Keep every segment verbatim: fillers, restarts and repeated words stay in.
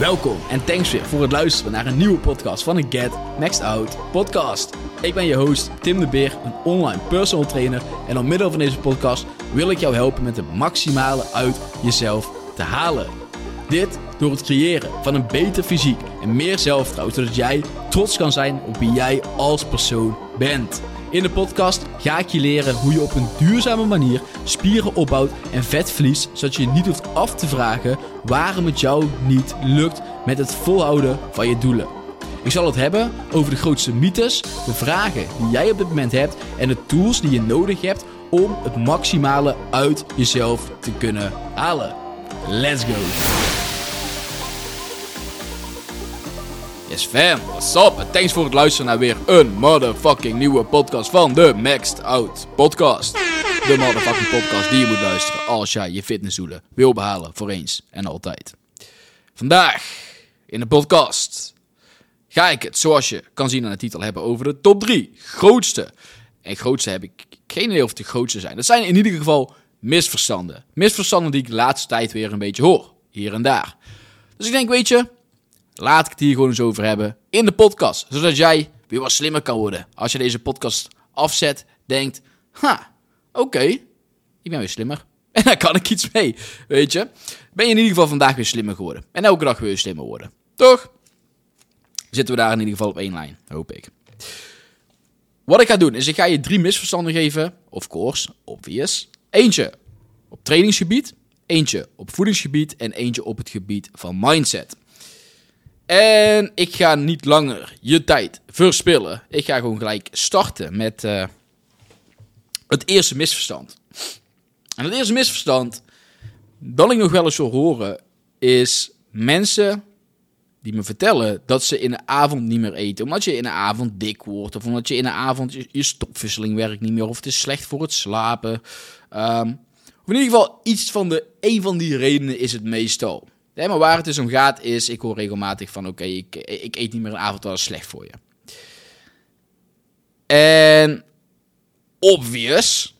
Welkom en thanks weer voor het luisteren naar een nieuwe podcast van de Get Next Out Podcast. Ik ben je host Tim de Beer, een online personal trainer. En door middel van deze podcast wil ik jou helpen met het maximale uit jezelf te halen. Dit door het creëren van een beter fysiek en meer zelfvertrouwen, zodat jij trots kan zijn op wie jij als persoon bent. In de podcast ga ik je leren hoe je op een duurzame manier spieren opbouwt en vet verliest, zodat je je niet hoeft af te vragen waarom het jou niet lukt met het volhouden van je doelen. Ik zal het hebben over de grootste mythes, de vragen die jij op dit moment hebt en de tools die je nodig hebt om het maximale uit jezelf te kunnen halen. Let's go! Yes fam, what's up? En thanks voor het luisteren naar weer een motherfucking nieuwe podcast van de Maxed Out Podcast. De motherfucking podcast die je moet luisteren als jij je fitnessdoelen wil behalen voor eens en altijd. Vandaag in de podcast ga ik het, zoals je kan zien aan de titel, hebben over de top drie grootste. En grootste heb ik geen idee of het de grootste zijn. Dat zijn in ieder geval misverstanden. Misverstanden die ik de laatste tijd weer een beetje hoor. Hier en daar. Dus ik denk, weet je, laat ik het hier gewoon eens over hebben in de podcast. Zodat jij weer wat slimmer kan worden. Als je deze podcast afzet, denkt, ha, oké, okay, ik ben weer slimmer. En daar kan ik iets mee, weet je. Ben je in ieder geval vandaag weer slimmer geworden. En elke dag weer slimmer worden. Toch? Zitten we daar in ieder geval op één lijn, hoop ik. Wat ik ga doen, is ik ga je drie misverstanden geven. Of course, obvious. Eentje op trainingsgebied. Eentje op voedingsgebied. En eentje op het gebied van mindset. En ik ga niet langer je tijd verspillen. Ik ga gewoon gelijk starten met uh, het eerste misverstand. En het eerste misverstand dat ik nog wel eens wil horen is mensen die me vertellen dat ze in de avond niet meer eten. Omdat je in de avond dik wordt of omdat je in de avond je, je stopwisseling werkt niet meer. Of het is slecht voor het slapen. Um, of in ieder geval iets van de, een van die redenen is het meestal. Nee, maar waar het dus om gaat is, ik hoor regelmatig van, oké, okay, ik, ik eet niet meer een avond, dat is slecht voor je. En obvious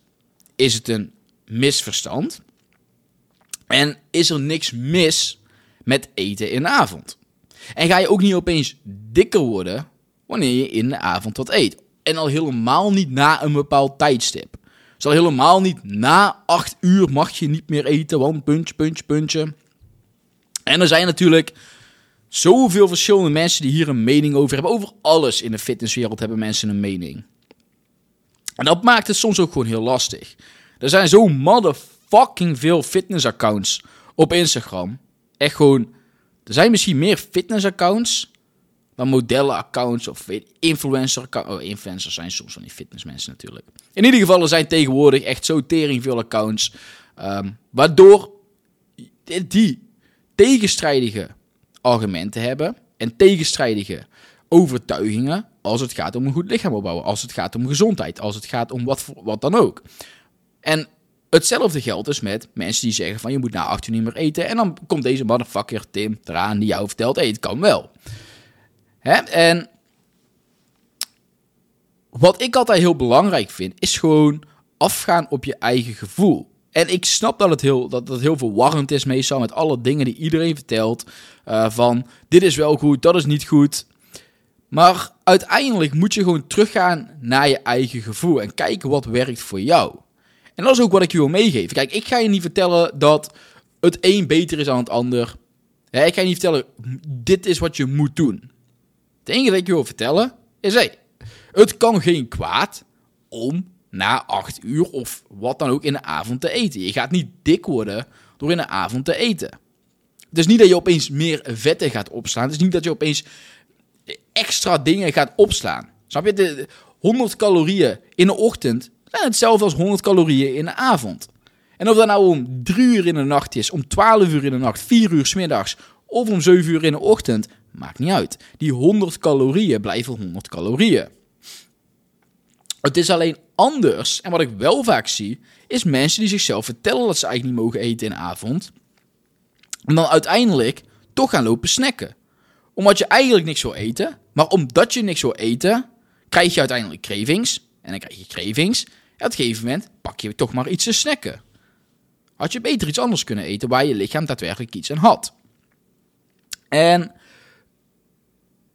is het een misverstand. En is er niks mis met eten in de avond. En ga je ook niet opeens dikker worden wanneer je in de avond wat eet. En al helemaal niet na een bepaald tijdstip. Dus al helemaal niet na acht uur mag je niet meer eten, want puntje, puntje, puntje. En er zijn natuurlijk zoveel verschillende mensen die hier een mening over hebben. Over alles in de fitnesswereld hebben mensen een mening. En dat maakt het soms ook gewoon heel lastig. Er zijn zo motherfucking veel fitnessaccounts op Instagram. Echt gewoon, er zijn misschien meer fitnessaccounts dan modellenaccounts of influenceraccounts. Oh, influencers zijn soms wel niet fitnessmensen natuurlijk. In ieder geval, er zijn tegenwoordig echt zo tering veel accounts. Um, waardoor die tegenstrijdige argumenten hebben en tegenstrijdige overtuigingen als het gaat om een goed lichaam opbouwen, als het gaat om gezondheid, als het gaat om wat, wat dan ook. En hetzelfde geldt dus met mensen die zeggen van je moet na acht uur niet meer eten en dan komt deze motherfucker Tim eraan die jou vertelt, hé, het kan wel. Hè? En wat ik altijd heel belangrijk vind is gewoon afgaan op je eigen gevoel. En ik snap dat het heel, dat, dat heel verwarrend is meestal met alle dingen die iedereen vertelt. Uh, van, dit is wel goed, dat is niet goed. Maar uiteindelijk moet je gewoon teruggaan naar je eigen gevoel. En kijken wat werkt voor jou. En dat is ook wat ik je wil meegeven. Kijk, ik ga je niet vertellen dat het een beter is dan het ander. Hè, ik ga je niet vertellen, dit is wat je moet doen. Het enige dat ik je wil vertellen is, hey, het kan geen kwaad om na acht uur of wat dan ook in de avond te eten. Je gaat niet dik worden door in de avond te eten. Het is niet dat je opeens meer vetten gaat opslaan. Het is niet dat je opeens extra dingen gaat opslaan. Snap je? De honderd calorieën in de ochtend zijn hetzelfde als honderd calorieën in de avond. En of dat nou om drie uur in de nacht is, om twaalf uur in de nacht, vier uur 's middags of om zeven uur in de ochtend, maakt niet uit. Die honderd calorieën blijven honderd calorieën. Het is alleen anders, en wat ik wel vaak zie, is mensen die zichzelf vertellen dat ze eigenlijk niet mogen eten in de avond. En dan uiteindelijk toch gaan lopen snacken. Omdat je eigenlijk niks wil eten, maar omdat je niks wil eten, krijg je uiteindelijk cravings. En dan krijg je cravings. En op een gegeven moment pak je toch maar iets te snacken. Had je beter iets anders kunnen eten waar je lichaam daadwerkelijk iets aan had. En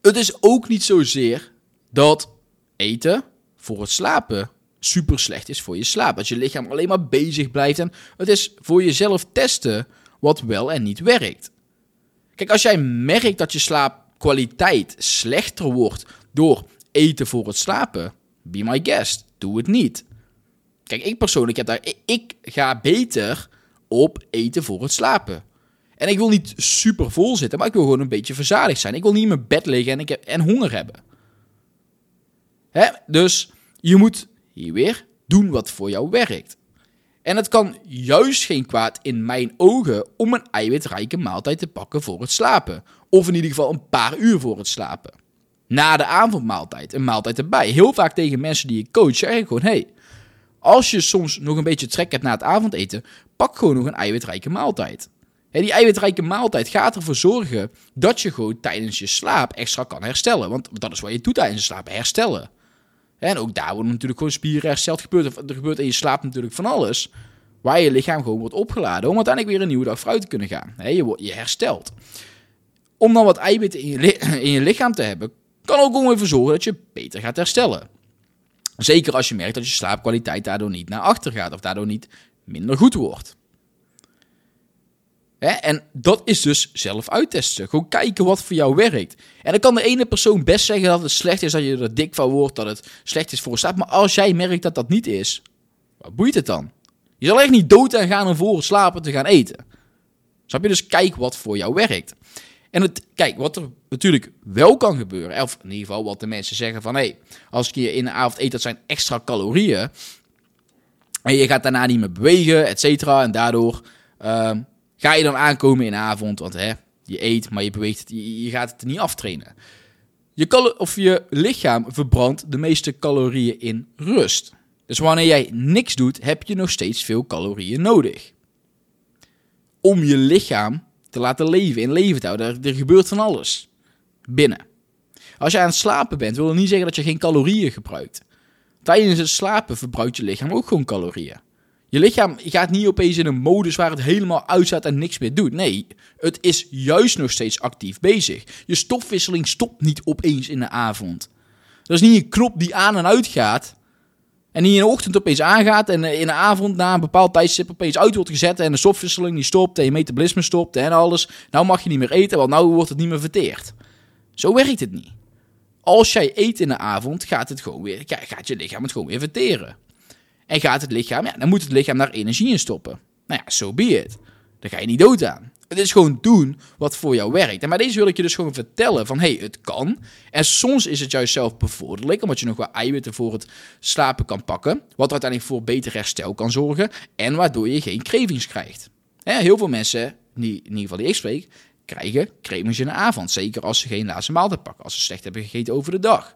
het is ook niet zozeer dat eten voor het slapen super slecht is voor je slaap. Als je lichaam alleen maar bezig blijft. En het is voor jezelf testen wat wel en niet werkt. Kijk, als jij merkt dat je slaapkwaliteit slechter wordt door eten voor het slapen, be my guest, doe het niet. Kijk, ik persoonlijk heb daar, ik ga beter op eten voor het slapen. En ik wil niet super vol zitten, maar ik wil gewoon een beetje verzadigd zijn. Ik wil niet in mijn bed liggen en, ik heb, en honger hebben. Hè? Dus je moet hier weer doen wat voor jou werkt. En het kan juist geen kwaad in mijn ogen om een eiwitrijke maaltijd te pakken voor het slapen. Of in ieder geval een paar uur voor het slapen. Na de avondmaaltijd, een maaltijd erbij. Heel vaak tegen mensen die ik coach zeg ik gewoon, hey, als je soms nog een beetje trek hebt na het avondeten, pak gewoon nog een eiwitrijke maaltijd. En die eiwitrijke maaltijd gaat ervoor zorgen dat je gewoon tijdens je slaap extra kan herstellen. Want dat is wat je doet tijdens je slaap, herstellen. En ook daar worden natuurlijk gewoon spieren hersteld. Gebeurt, er gebeurt in je slaap natuurlijk van alles. Waar je lichaam gewoon wordt opgeladen. Om uiteindelijk weer een nieuwe dag vooruit te kunnen gaan. Je, wordt, je herstelt. Om dan wat eiwitten in je, li- in je lichaam te hebben, kan ook gewoon ervoor zorgen dat je beter gaat herstellen. Zeker als je merkt dat je slaapkwaliteit daardoor niet naar achter gaat. Of daardoor niet minder goed wordt. He, en dat is dus zelf uittesten. Gewoon kijken wat voor jou werkt. En dan kan de ene persoon best zeggen dat het slecht is, dat je er dik van wordt, dat het slecht is voor je slaap. Maar als jij merkt dat dat niet is, wat boeit het dan? Je zal echt niet dood aan gaan om voor het slapen te gaan eten. Snap je? Dus kijk wat voor jou werkt. En het, kijk, wat er natuurlijk wel kan gebeuren, of in ieder geval wat de mensen zeggen van, hé, hey, als ik hier in de avond eet, dat zijn extra calorieën. En je gaat daarna niet meer bewegen, et cetera. En daardoor Uh, Ga je dan aankomen in de avond, want hè, je eet, maar je beweegt het, je, je gaat het niet aftrainen. Je, calo- of je lichaam verbrandt de meeste calorieën in rust. Dus wanneer jij niks doet, heb je nog steeds veel calorieën nodig. Om je lichaam te laten leven, in leven te houden, er, er gebeurt van alles binnen. Als je aan het slapen bent, wil dat niet zeggen dat je geen calorieën gebruikt. Tijdens het slapen verbruikt je lichaam ook gewoon calorieën. Je lichaam gaat niet opeens in een modus waar het helemaal uit staat en niks meer doet. Nee, het is juist nog steeds actief bezig. Je stofwisseling stopt niet opeens in de avond. Dat is niet een knop die aan en uit gaat. En die in de ochtend opeens aangaat en in de avond na een bepaald tijdstip opeens uit wordt gezet. En de stofwisseling die stopt en je metabolisme stopt en alles. Nou mag je niet meer eten, want nou wordt het niet meer verteerd. Zo werkt het niet. Als jij eet in de avond, gaat, het gewoon weer, gaat je lichaam het gewoon weer verteren. En gaat het lichaam, ja, dan moet het lichaam daar energie in stoppen. Nou ja, so be it. Daar ga je niet dood aan. Het is gewoon doen wat voor jou werkt. En bij deze wil ik je dus gewoon vertellen van, hé, hey, het kan. En soms is het juist zelf bevorderlijk, omdat je nog wel eiwitten voor het slapen kan pakken. Wat uiteindelijk voor beter herstel kan zorgen. En waardoor je geen cravings krijgt. Ja, heel veel mensen, die, in ieder geval die ik spreek, krijgen cravings in de avond. Zeker als ze geen laatste maaltijd pakken. Als ze slecht hebben gegeten over de dag.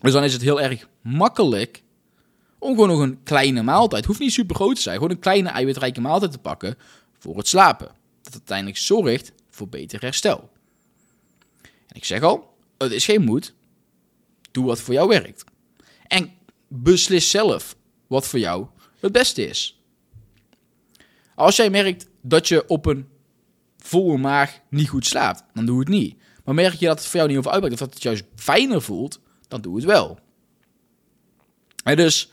Dus dan is het heel erg makkelijk om gewoon nog een kleine maaltijd, hoeft niet super groot te zijn, gewoon een kleine eiwitrijke maaltijd te pakken voor het slapen. Dat uiteindelijk zorgt voor beter herstel. En ik zeg al, het is geen moet. Doe wat voor jou werkt. En beslis zelf wat voor jou het beste is. Als jij merkt dat je op een volle maag niet goed slaapt, dan doe het niet. Maar merk je dat het voor jou niet over uitmaakt, of dat het juist fijner voelt, dan doe het wel. En dus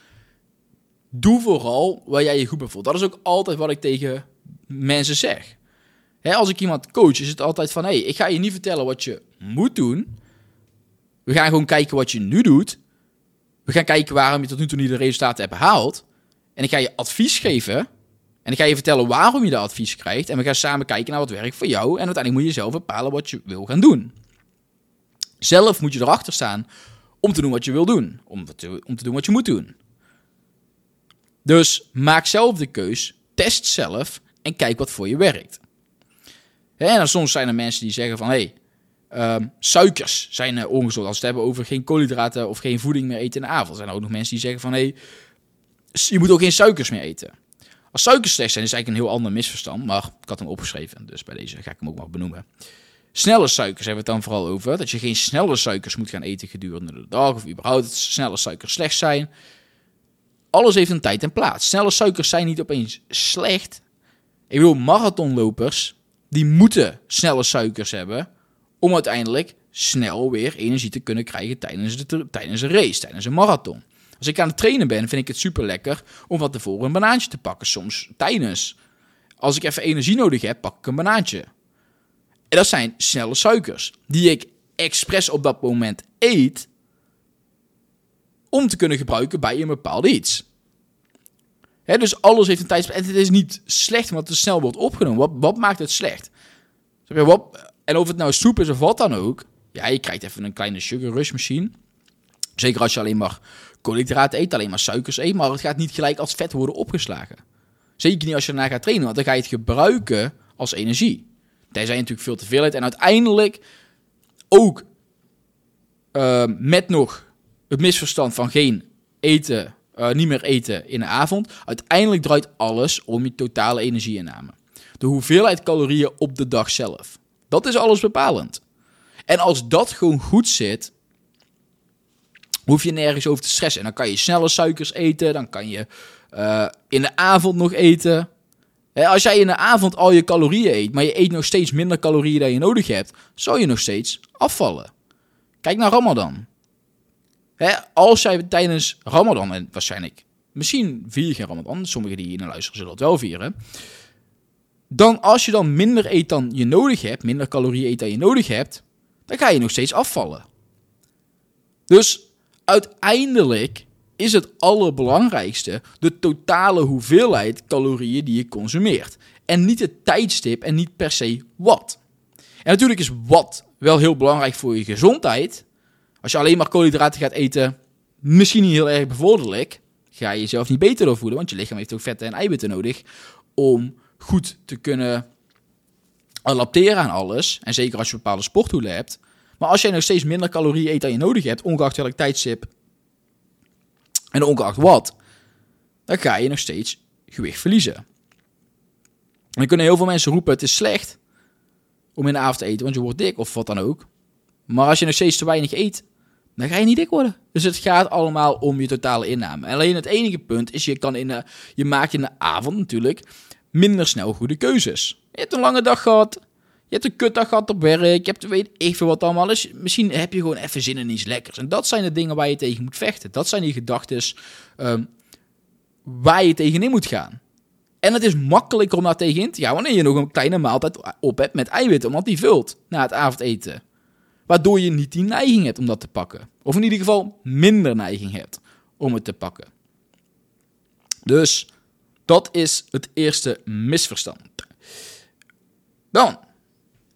doe vooral waar jij je goed bij voelt. Dat is ook altijd wat ik tegen mensen zeg. Hè, als ik iemand coach, is het altijd van, hé, hey, ik ga je niet vertellen wat je moet doen. We gaan gewoon kijken wat je nu doet. We gaan kijken waarom je tot nu toe niet de resultaten hebt behaald. En ik ga je advies geven. En ik ga je vertellen waarom je dat advies krijgt. En we gaan samen kijken naar wat werkt voor jou. En uiteindelijk moet je zelf bepalen wat je wil gaan doen. Zelf moet je erachter staan om te doen wat je wil doen. Om te, om te doen wat je moet doen. Dus maak zelf de keus, test zelf en kijk wat voor je werkt. En dan soms zijn er mensen die zeggen van, hé, hey, um, suikers zijn uh, ongezond. Als we het hebben over geen koolhydraten of geen voeding meer eten in de avond. Zijn er ook nog mensen die zeggen van, hé, hey, je moet ook geen suikers meer eten. Als suikers slecht zijn, is eigenlijk een heel ander misverstand. Maar ik had hem opgeschreven, dus bij deze ga ik hem ook maar benoemen. Snelle suikers hebben we het dan vooral over. Dat je geen snelle suikers moet gaan eten gedurende de dag. Of überhaupt dat snelle suikers slecht zijn. Alles heeft een tijd en plaats. Snelle suikers zijn niet opeens slecht. Ik bedoel, marathonlopers Die moeten snelle suikers hebben om uiteindelijk snel weer energie te kunnen krijgen tijdens de, tijdens een race, tijdens een marathon. Als ik aan het trainen ben, vind ik het super lekker om van tevoren een banaantje te pakken. Soms tijdens. Als ik even energie nodig heb, pak ik een banaantje. En dat zijn snelle suikers die ik expres op dat moment eet om te kunnen gebruiken bij een bepaald iets. He, dus alles heeft een tijdspanne. En het is niet slecht, want het snel wordt opgenomen. Wat, wat maakt het slecht? Dus wat, en of het nou soep is of wat dan ook. Ja, je krijgt even een kleine sugar rush misschien. Zeker als je alleen maar koolhydraten eet, alleen maar suikers eet. Maar het gaat niet gelijk als vet worden opgeslagen. Zeker niet als je daarna gaat trainen, want dan ga je het gebruiken als energie. Daar zijn natuurlijk veel te veel uit. En uiteindelijk ook uh, met nog het misverstand van geen eten... Uh, niet meer eten in de avond. Uiteindelijk draait alles om je totale energieinname. De hoeveelheid calorieën op de dag zelf. Dat is alles bepalend. En als dat gewoon goed zit, hoef je nergens over te stressen. En dan kan je snelle suikers eten. Dan kan je uh, in de avond nog eten. Hè, als jij in de avond al je calorieën eet, maar je eet nog steeds minder calorieën dan je nodig hebt, zal je nog steeds afvallen. Kijk naar Ramadan. He, als jij tijdens Ramadan, en waarschijnlijk, misschien vier geen Ramadan, sommigen die hier naar luisteren zullen dat wel vieren, dan als je dan minder eet dan je nodig hebt, minder calorieën eet dan je nodig hebt, dan ga je nog steeds afvallen. Dus uiteindelijk is het allerbelangrijkste de totale hoeveelheid calorieën die je consumeert. En niet het tijdstip en niet per se wat. En natuurlijk is wat wel heel belangrijk voor je gezondheid. Als je alleen maar koolhydraten gaat eten, misschien niet heel erg bevorderlijk, ga je jezelf niet beter door voelen, want je lichaam heeft ook vetten en eiwitten nodig om goed te kunnen adapteren aan alles. En zeker als je bepaalde sportdoelen hebt. Maar als jij nog steeds minder calorieën eet dan je nodig hebt, ongeacht welk tijdstip en ongeacht wat, dan ga je nog steeds gewicht verliezen. En dan kunnen heel veel mensen roepen, het is slecht om in de avond te eten, want je wordt dik of wat dan ook. Maar als je nog steeds te weinig eet, dan ga je niet dik worden. Dus het gaat allemaal om je totale inname. En alleen het enige punt is, je, kan in de, je maakt in de avond natuurlijk minder snel goede keuzes. Je hebt een lange dag gehad. Je hebt een kutdag gehad op werk. Je hebt weet ik veel wat allemaal. Dus misschien heb je gewoon even zin in iets lekkers. En dat zijn de dingen waar je tegen moet vechten. Dat zijn die gedachtes um, waar je tegenin moet gaan. En het is makkelijker om daar tegenin te gaan wanneer je nog een kleine maaltijd op hebt met eiwitten. Omdat die vult na het avondeten. Waardoor je niet die neiging hebt om dat te pakken. Of in ieder geval minder neiging hebt om het te pakken. Dus dat is het eerste misverstand. Dan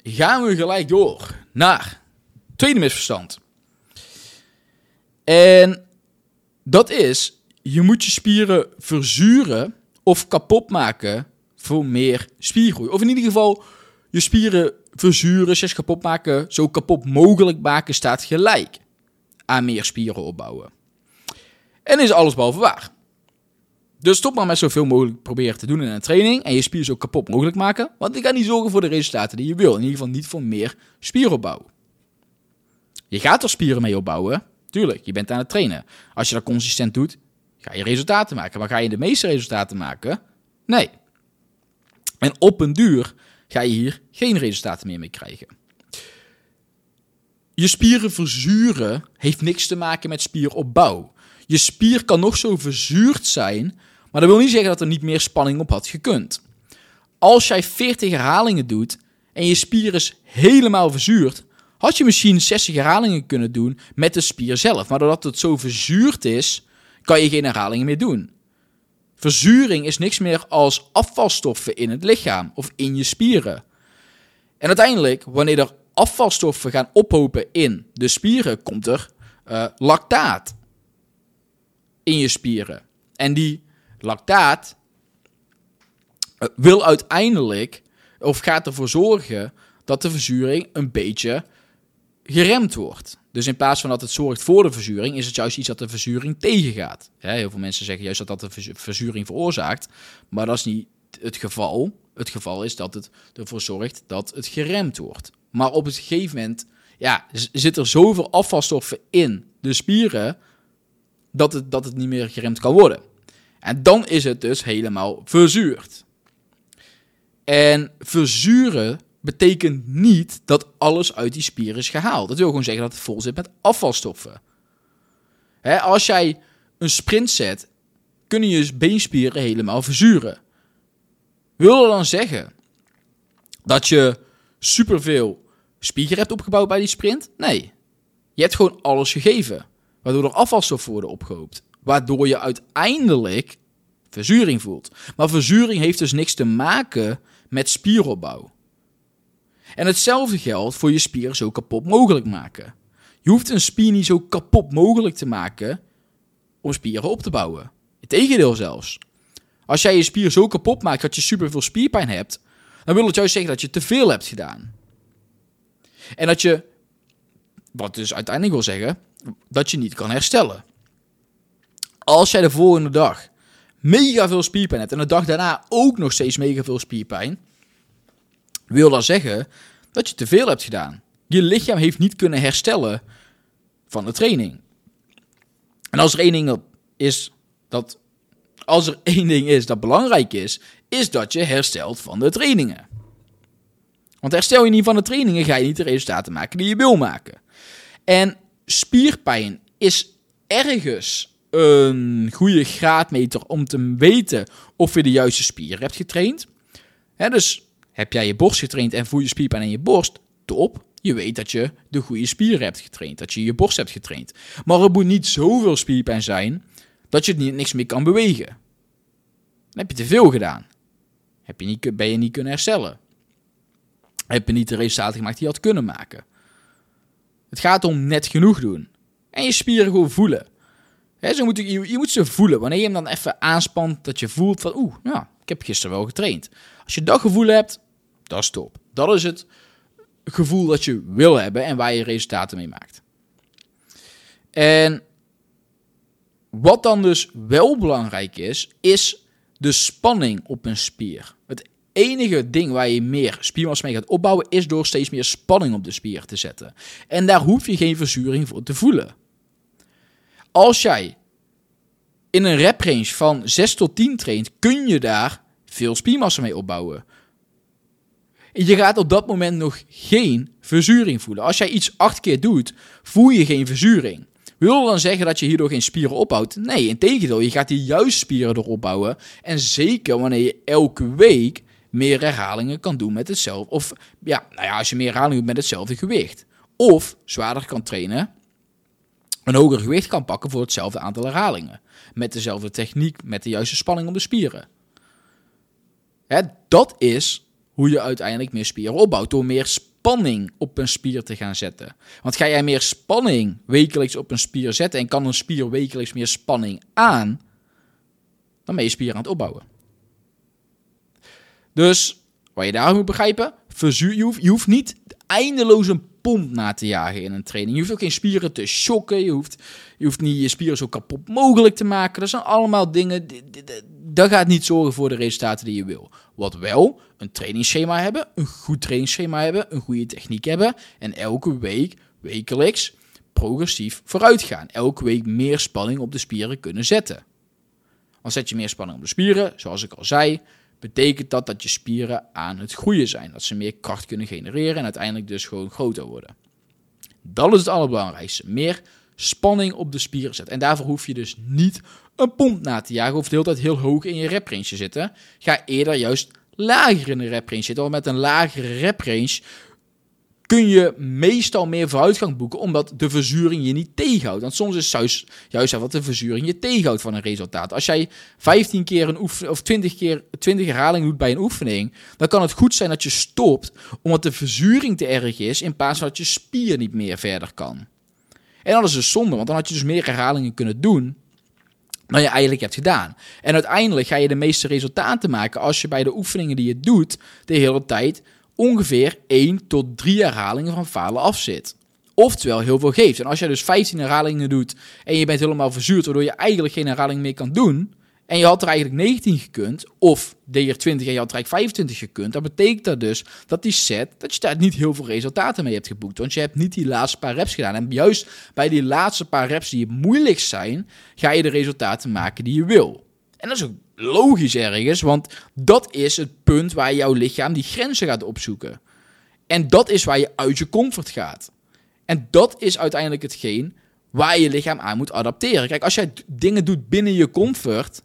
gaan we gelijk door naar het tweede misverstand. En dat is, je moet je spieren verzuren of kapot maken voor meer spiergroei. Of in ieder geval je spieren verzuren, zes kapot maken, zo kapot mogelijk maken staat gelijk aan meer spieren opbouwen. En is alles behalve waar. Dus stop maar met zoveel mogelijk proberen te doen in een training en je spier zo kapot mogelijk maken, want die gaat niet zorgen voor de resultaten die je wil. In ieder geval niet voor meer spieropbouw. Je gaat er spieren mee opbouwen, tuurlijk, je bent aan het trainen. Als je dat consistent doet, ga je resultaten maken. Maar ga je de meeste resultaten maken? Nee. En op een duur ga je hier geen resultaten meer mee krijgen. Je spieren verzuren heeft niks te maken met spieropbouw. Je spier kan nog zo verzuurd zijn, maar dat wil niet zeggen dat er niet meer spanning op had gekund. Als jij veertig herhalingen doet en je spier is helemaal verzuurd, had je misschien zestig herhalingen kunnen doen met de spier zelf. Maar doordat het zo verzuurd is, kan je geen herhalingen meer doen. Verzuring is niks meer als afvalstoffen in het lichaam of in je spieren. En uiteindelijk, wanneer er afvalstoffen gaan ophopen in de spieren, komt er uh, lactaat in je spieren. En die lactaat uh, wil uiteindelijk, of gaat ervoor zorgen dat de verzuring een beetje geremd wordt. Dus in plaats van dat het zorgt voor de verzuring, is het juist iets dat de verzuring tegengaat. Heel veel mensen zeggen juist dat dat de verzuring veroorzaakt. Maar dat is niet het geval. Het geval is dat het ervoor zorgt dat het geremd wordt. Maar op een gegeven moment ja, zit er zoveel afvalstoffen in de spieren dat het, dat het niet meer geremd kan worden. En dan is het dus helemaal verzuurd. En verzuren betekent niet dat alles uit die spier is gehaald. Dat wil gewoon zeggen dat het vol zit met afvalstoffen. Hè, als jij een sprint zet, kunnen je beenspieren helemaal verzuren. Wil dat dan zeggen dat je superveel spier hebt opgebouwd bij die sprint? Nee. Je hebt gewoon alles gegeven, waardoor er afvalstoffen worden opgehoopt. Waardoor je uiteindelijk verzuring voelt. Maar verzuring heeft dus niks te maken met spieropbouw. En hetzelfde geldt voor je spieren zo kapot mogelijk maken. Je hoeft een spier niet zo kapot mogelijk te maken om spieren op te bouwen. Integendeel zelfs. Als jij je spier zo kapot maakt dat je superveel spierpijn hebt, dan wil het juist zeggen dat je te veel hebt gedaan. En dat je, wat dus uiteindelijk wil zeggen, dat je niet kan herstellen. Als jij de volgende dag mega veel spierpijn hebt en de dag daarna ook nog steeds mega veel spierpijn, wil dat zeggen dat je te veel hebt gedaan. Je lichaam heeft niet kunnen herstellen van de training. En als er één ding is dat, als er één ding is dat belangrijk is, is dat je herstelt van de trainingen. Want herstel je niet van de trainingen, ga je niet de resultaten maken die je wil maken. En spierpijn is ergens een goede graadmeter om te weten of je de juiste spier hebt getraind. He, dus heb jij je borst getraind en voel je spierpijn in je borst, top. Je weet dat je de goede spieren hebt getraind, dat je je borst hebt getraind. Maar er moet niet zoveel spierpijn zijn dat je niet, niks meer kan bewegen. Dan heb je te veel gedaan. Heb je niet, ben je niet kunnen herstellen. Heb je niet de resultaten gemaakt die je had kunnen maken. Het gaat om net genoeg doen. En je spieren gewoon voelen. He, zo moet je, je, je moet ze voelen. Wanneer je hem dan even aanspant, dat je voelt van, oeh, nou, ik heb gisteren wel getraind. Als je dat gevoel hebt, dat is top. Dat is het gevoel dat je wil hebben en waar je resultaten mee maakt. En wat dan dus wel belangrijk is, is de spanning op een spier. Het enige ding waar je meer spiermassa mee gaat opbouwen, is door steeds meer spanning op de spier te zetten. En daar hoef je geen verzuring voor te voelen. Als jij in een rep range van zes tot tien traint, kun je daar veel spiermassa mee opbouwen. En je gaat op dat moment nog geen verzuring voelen. Als jij iets acht keer doet, voel je geen verzuring. Wil dan zeggen dat je hierdoor geen spieren opbouwt? Nee, integendeel, je gaat die juiste spieren erop bouwen. En zeker wanneer je elke week meer herhalingen kan doen met hetzelfde. Of ja, nou ja, als je meer herhalingen doet met hetzelfde gewicht. Of zwaarder kan trainen, een hoger gewicht kan pakken voor hetzelfde aantal herhalingen. Met dezelfde techniek, met de juiste spanning op de spieren. Hè, dat is hoe je uiteindelijk meer spieren opbouwt. Door meer spanning op een spier te gaan zetten. Want ga jij meer spanning wekelijks op een spier zetten en kan een spier wekelijks meer spanning aan, dan ben je spieren aan het opbouwen. Dus, wat je daar moet begrijpen, verzuur, je, hoeft, je hoeft niet eindeloos een pomp na te jagen in een training. Je hoeft ook geen spieren te shocken. Je hoeft, je hoeft niet je spieren zo kapot mogelijk te maken. Dat zijn allemaal dingen, dat gaat niet zorgen voor de resultaten die je wil. Wat wel, een trainingsschema hebben, een goed trainingsschema hebben, een goede techniek hebben en elke week, wekelijks, progressief vooruit gaan. Elke week meer spanning op de spieren kunnen zetten. Als zet je meer spanning op de spieren, zoals ik al zei, betekent dat dat je spieren aan het groeien zijn. Dat ze meer kracht kunnen genereren en uiteindelijk dus gewoon groter worden. Dat is het allerbelangrijkste. Meer spanning op de spieren zetten. En daarvoor hoef je dus niet een pomp na te jagen of de hele tijd heel hoog in je rep range te zitten. Ga eerder juist lager in de rep range zitten. Want met een lagere rep range kun je meestal meer vooruitgang boeken, omdat de verzuring je niet tegenhoudt. Want soms is juist, juist wat de verzuring je tegenhoudt van een resultaat. Als jij vijftien keer een oefening of twintig keer twintig herhalingen doet bij een oefening, dan kan het goed zijn dat je stopt, omdat de verzuring te erg is, in plaats van dat je spier niet meer verder kan. En dat is dus zonde, want dan had je dus meer herhalingen kunnen doen dan je eigenlijk hebt gedaan. En uiteindelijk ga je de meeste resultaten maken als je bij de oefeningen die je doet de hele tijd ongeveer één tot drie herhalingen van falen af zit. Oftewel heel veel geeft. En als jij dus vijftien herhalingen doet en je bent helemaal verzuurd, waardoor je eigenlijk geen herhaling meer kan doen, en je had er eigenlijk negentien gekund, of deed er twintig en je had er eigenlijk vijfentwintig gekund, dan betekent dat dus dat die set, dat je daar niet heel veel resultaten mee hebt geboekt. Want je hebt niet die laatste paar reps gedaan. En juist bij die laatste paar reps die het moeilijkst zijn, ga je de resultaten maken die je wil. En dat is ook logisch ergens, want dat is het punt waar jouw lichaam die grenzen gaat opzoeken. En dat is waar je uit je comfort gaat. En dat is uiteindelijk hetgeen waar je lichaam aan moet adapteren. Kijk, als jij dingen doet binnen je comfort,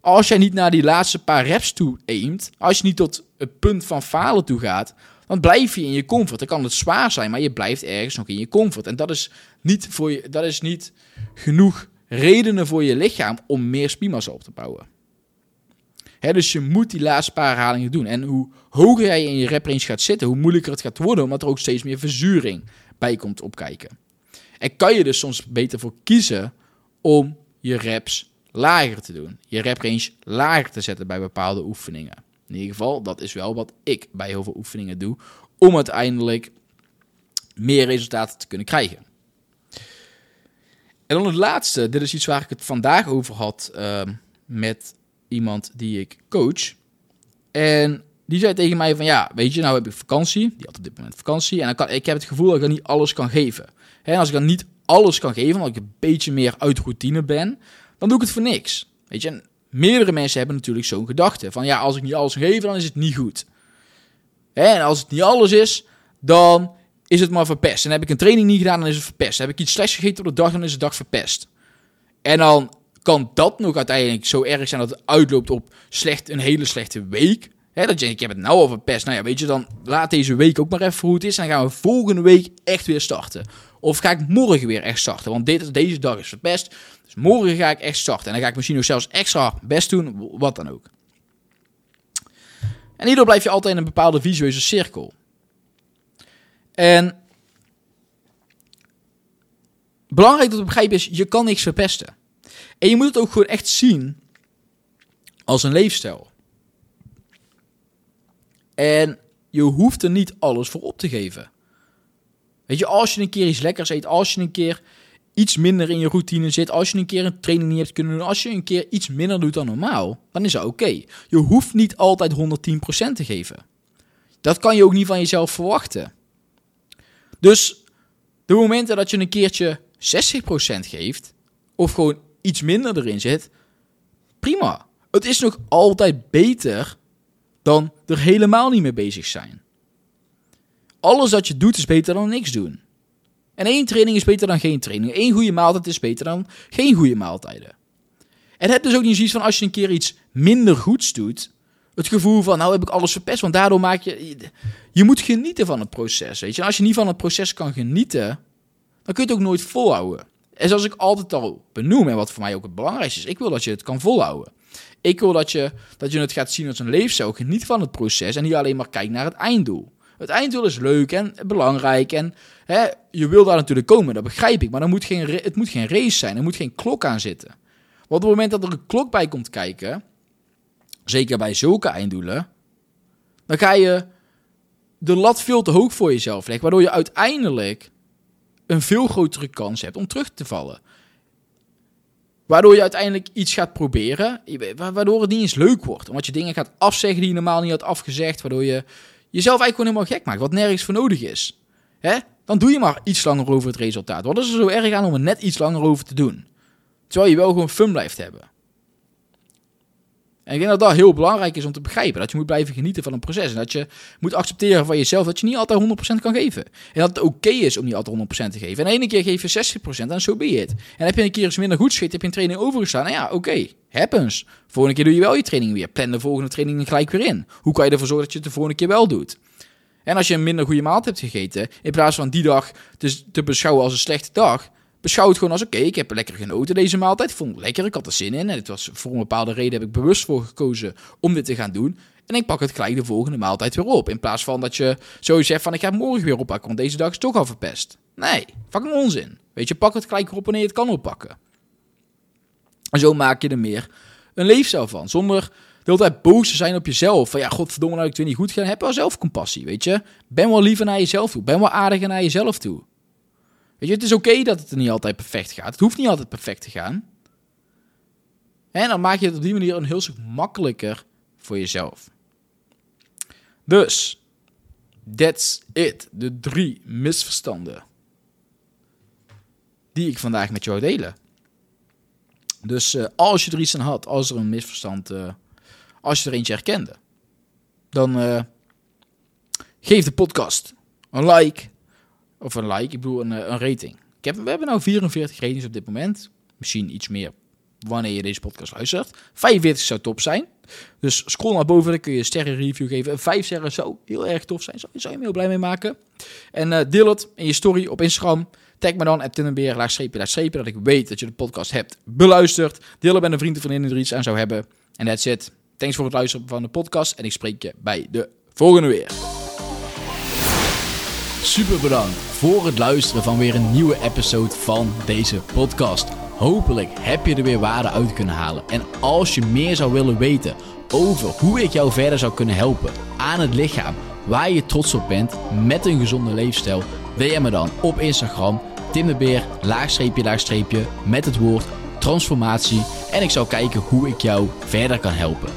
als jij niet naar die laatste paar reps toe aimt, als je niet tot het punt van falen toe gaat, dan blijf je in je comfort. Dan kan het zwaar zijn, maar je blijft ergens nog in je comfort. En dat is niet, voor je, dat is niet genoeg redenen voor je lichaam om meer spiermassa op te bouwen. He, dus je moet die laatste paar herhalingen doen. En hoe hoger jij in je rep range gaat zitten, hoe moeilijker het gaat worden, omdat er ook steeds meer verzuring bij komt opkijken. En kan je dus soms beter voor kiezen om je reps lager te doen. Je rep range lager te zetten bij bepaalde oefeningen. In ieder geval, dat is wel wat ik bij heel veel oefeningen doe, om uiteindelijk meer resultaten te kunnen krijgen. En dan het laatste, dit is iets waar ik het vandaag over had uh, met iemand die ik coach. En die zei tegen mij van, ja, weet je, nou heb ik vakantie. Die had op dit moment vakantie. En dan kan, ik heb het gevoel dat ik dan niet alles kan geven. En als ik dan niet alles kan geven, omdat ik een beetje meer uit routine ben, dan doe ik het voor niks. Weet je, en meerdere mensen hebben natuurlijk zo'n gedachte. Van ja, als ik niet alles kan geven, dan is het niet goed. En als het niet alles is, dan is het maar verpest. En heb ik een training niet gedaan, dan is het verpest. Heb ik iets slechts gegeten op de dag, dan is de dag verpest. En dan kan dat nog uiteindelijk zo erg zijn dat het uitloopt op slecht, een hele slechte week. He, dat je denkt, ik heb het nou al verpest. Nou ja, weet je, dan laat deze week ook maar even hoe het is. En dan gaan we volgende week echt weer starten. Of ga ik morgen weer echt starten. Want dit, deze dag is verpest. Dus morgen ga ik echt starten. En dan ga ik misschien nog zelfs extra hard best doen. Wat dan ook. En hierdoor blijf je altijd in een bepaalde visueuze cirkel. En belangrijk dat te begrijpen is, je kan niks verpesten. En je moet het ook gewoon echt zien als een leefstijl. En je hoeft er niet alles voor op te geven. Weet je, als je een keer iets lekkers eet, als je een keer iets minder in je routine zit, als je een keer een training niet hebt kunnen doen, als je een keer iets minder doet dan normaal, dan is dat oké. Okay. Je hoeft niet altijd honderd tien procent te geven. Dat kan je ook niet van jezelf verwachten. Dus de momenten dat je een keertje zestig procent geeft, of gewoon iets minder erin zit, prima. Het is nog altijd beter dan er helemaal niet mee bezig zijn. Alles wat je doet is beter dan niks doen. En één training is beter dan geen training. Eén goede maaltijd is beter dan geen goede maaltijden. En heb dus ook niet zoiets van als je een keer iets minder goeds doet, het gevoel van nou heb ik alles verpest, want daardoor maak je... Je moet genieten van het proces, weet je. En als je niet van het proces kan genieten, dan kun je het ook nooit volhouden. En zoals ik altijd al benoem, en wat voor mij ook het belangrijkste is, ik wil dat je het kan volhouden. Ik wil dat je, dat je het gaat zien als een leefstijl. Geniet van het proces en niet alleen maar kijkt naar het einddoel. Het einddoel is leuk en belangrijk. En hè, je wil daar natuurlijk komen, dat begrijp ik. Maar dan moet geen, het moet geen race zijn. Er moet geen klok aan zitten. Want op het moment dat er een klok bij komt kijken, zeker bij zulke einddoelen, dan ga je de lat veel te hoog voor jezelf leggen. Waardoor je uiteindelijk een veel grotere kans hebt om terug te vallen. Waardoor je uiteindelijk iets gaat proberen, waardoor het niet eens leuk wordt. Omdat je dingen gaat afzeggen die je normaal niet had afgezegd. Waardoor je jezelf eigenlijk gewoon helemaal gek maakt, wat nergens voor nodig is. Hè? Dan doe je maar iets langer over het resultaat. Wat is er zo erg aan om er net iets langer over te doen? Terwijl je wel gewoon fun blijft hebben. En ik denk dat dat heel belangrijk is om te begrijpen. Dat je moet blijven genieten van een proces. En dat je moet accepteren van jezelf dat je niet altijd honderd procent kan geven. En dat het oké okay is om niet altijd honderd procent te geven. En de ene keer geef je zestig procent en zo ben je het. En heb je een keer eens minder goed schiet, heb je een training overgestaan. Nou ja, oké, okay, happens. Volgende keer doe je wel je training weer. Plan de volgende training gelijk weer in. Hoe kan je ervoor zorgen dat je het de volgende keer wel doet? En als je een minder goede maaltijd hebt gegeten, in plaats van die dag te beschouwen als een slechte dag, beschouw het gewoon als, oké, okay, ik heb lekker genoten deze maaltijd. Ik vond het lekker, ik had er zin in. En het was voor een bepaalde reden heb ik bewust voor gekozen om dit te gaan doen. En ik pak het gelijk de volgende maaltijd weer op. In plaats van dat je zo zegt van, ik ga het morgen weer oppakken, want deze dag is toch al verpest. Nee, fucking onzin. Weet je, pak het gelijk weer op wanneer je het kan oppakken. En zo maak je er meer een leefstijl van. Zonder de hele tijd boos te zijn op jezelf. Van ja, godverdomme, nou ik het weer niet goed gedaan. Heb wel zelfcompassie, weet je. Ben wel liever naar jezelf toe. Ben wel aardiger naar jezelf toe. Weet je, het is oké okay dat het er niet altijd perfect gaat. Het hoeft niet altijd perfect te gaan. En dan maak je het op die manier een heel stuk makkelijker voor jezelf. Dus, that's it. De drie misverstanden die ik vandaag met jou delen. Dus uh, als je er iets aan had, als er een misverstand, uh, als je er eentje herkende, dan uh, geef de podcast een like. Of een like, ik bedoel een, een rating. Ik heb, we hebben nou vierenveertig ratings op dit moment. Misschien iets meer wanneer je deze podcast luistert. vijfenveertig zou top zijn. Dus scroll naar boven, dan kun je een sterrenreview geven. En vijf sterren zou heel erg tof zijn. Zou, zou je me heel blij mee maken. En uh, deel het in je story op Instagram. Tag me dan, at timdebeer, laagstreepje, laagstreepje, dat ik weet dat je de podcast hebt beluisterd. Deel het met een vriend of vriendin die er iets aan zou hebben. En that's it. Thanks voor het luisteren van de podcast. En ik spreek je bij de volgende weer. Super bedankt voor het luisteren van weer een nieuwe episode van deze podcast. Hopelijk heb je er weer waarde uit kunnen halen. En als je meer zou willen weten over hoe ik jou verder zou kunnen helpen aan het lichaam, waar je trots op bent met een gezonde leefstijl, D M me dan op Instagram, timdebeer, laagstreepje, laagstreepje, met het woord transformatie. En ik zal kijken hoe ik jou verder kan helpen.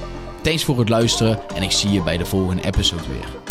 Thanks voor het luisteren en ik zie je bij de volgende episode weer.